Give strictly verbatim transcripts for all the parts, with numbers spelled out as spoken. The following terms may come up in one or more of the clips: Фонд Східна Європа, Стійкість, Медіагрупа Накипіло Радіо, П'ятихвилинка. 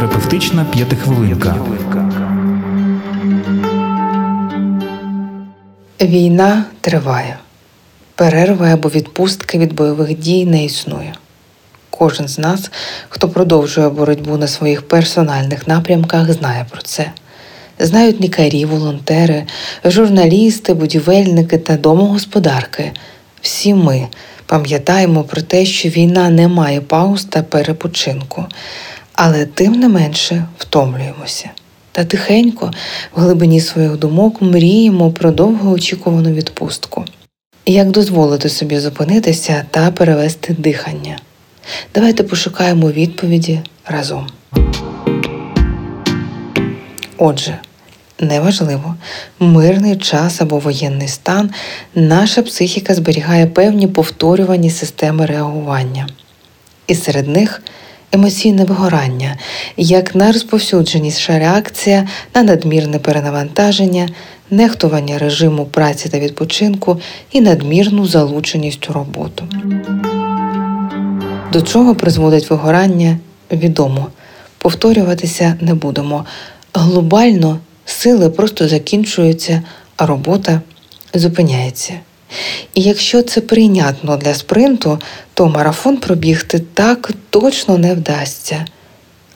Психотерапевтична п'ятихвилинка. Війна триває. Перерви або відпустки від бойових дій не існує. Кожен з нас, хто продовжує боротьбу на своїх персональних напрямках, знає про це. Знають лікарі, волонтери, журналісти, будівельники та домогосподарки. Всі ми пам'ятаємо про те, що війна не має пауз та перепочинку. Але тим не менше втомлюємося. Та тихенько, в глибині своїх думок, мріємо про довгоочікувану відпустку. Як дозволити собі зупинитися та перевести дихання? Давайте пошукаємо відповіді разом. Отже, неважливо, мирний час або воєнний стан, наша психіка зберігає певні повторювані системи реагування. І серед них емоційне вигорання, як найрозповсюдженіша реакція на надмірне перенавантаження, нехтування режиму праці та відпочинку і надмірну залученість у роботу. До чого призводить вигорання, відомо. Повторюватися не будемо. Глобально сили просто закінчуються, а робота зупиняється. І якщо це прийнятно для спринту, то марафон пробігти так точно не вдасться.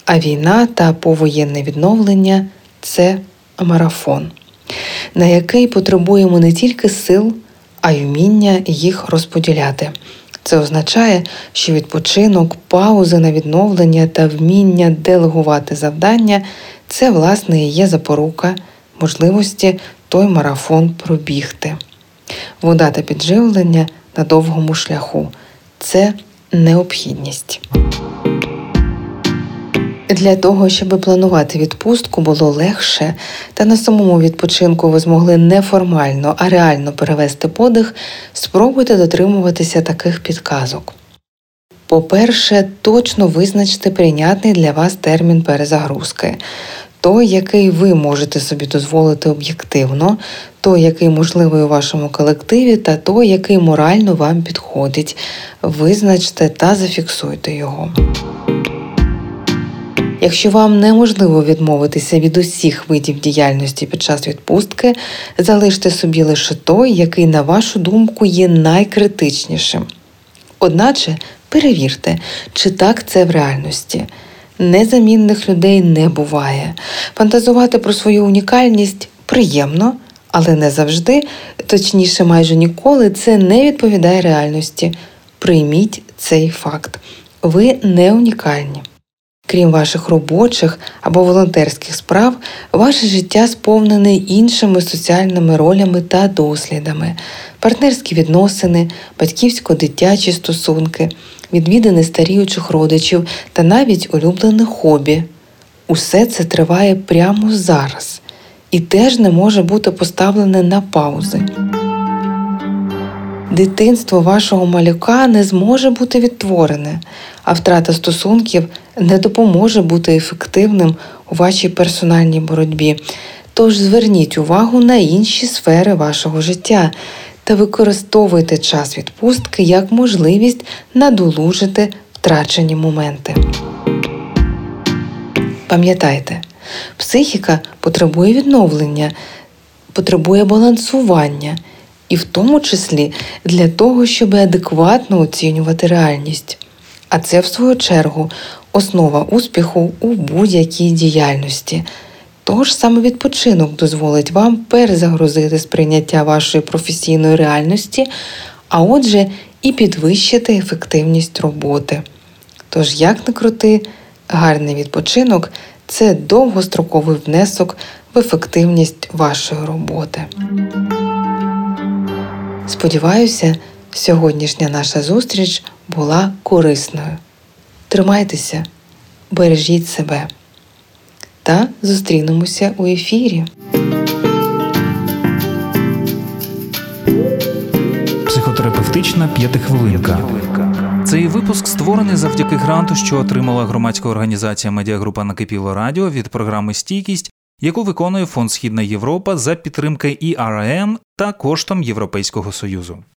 А війна та повоєнне відновлення – це марафон, на який потребуємо не тільки сил, а й уміння їх розподіляти. Це означає, що відпочинок, паузи на відновлення та вміння делегувати завдання – це, власне, і є запорука можливості той марафон пробігти. Вода та підживлення на довгому шляху – це необхідність. Для того, щоб планувати відпустку було легше, та на самому відпочинку ви змогли не формально, а реально перевести подих, спробуйте дотримуватися таких підказок. По-перше, точно визначте прийнятний для вас термін перезагрузки. Той, який ви можете собі дозволити об'єктивно, той, який можливий у вашому колективі, та той, який морально вам підходить. Визначте та зафіксуйте його. Якщо вам неможливо відмовитися від усіх видів діяльності під час відпустки, залиште собі лише той, який, на вашу думку, є найкритичнішим. Одначе, перевірте, чи так це в реальності. Незамінних людей не буває. Фантазувати про свою унікальність приємно, але не завжди, точніше майже ніколи, це не відповідає реальності. Прийміть цей факт. Ви не унікальні. Крім ваших робочих або волонтерських справ, ваше життя сповнене іншими соціальними ролями та дослідами. Партнерські відносини, батьківсько-дитячі стосунки, відвідини старіючих родичів та навіть улюблене хобі. Усе це триває прямо зараз і теж не може бути поставлене на паузи. Дитинство вашого малюка не зможе бути відтворене, а втрата стосунків не допоможе бути ефективним у вашій персональній боротьбі. Тож зверніть увагу на інші сфери вашого життя та використовуйте час відпустки як можливість надолужити втрачені моменти. Пам'ятайте, психіка потребує відновлення, потребує балансування – і в тому числі для того, щоб адекватно оцінювати реальність. А це, в свою чергу, основа успіху у будь-якій діяльності. Тож саме відпочинок дозволить вам перезагрузити сприйняття вашої професійної реальності, а отже і підвищити ефективність роботи. Тож, як не крути, гарний відпочинок – це довгостроковий внесок в ефективність вашої роботи. Сподіваюся, сьогоднішня наша зустріч була корисною. Тримайтеся, бережіть себе та зустрінемося у ефірі. Психотерапевтична п'ятихвилинка. Цей випуск створений завдяки гранту, що отримала громадська організація «Медіагрупа Накипіло Радіо» від програми «Стійкість», яку виконує Фонд Східна Європа за підтримки і ар ем та коштом Європейського Союзу.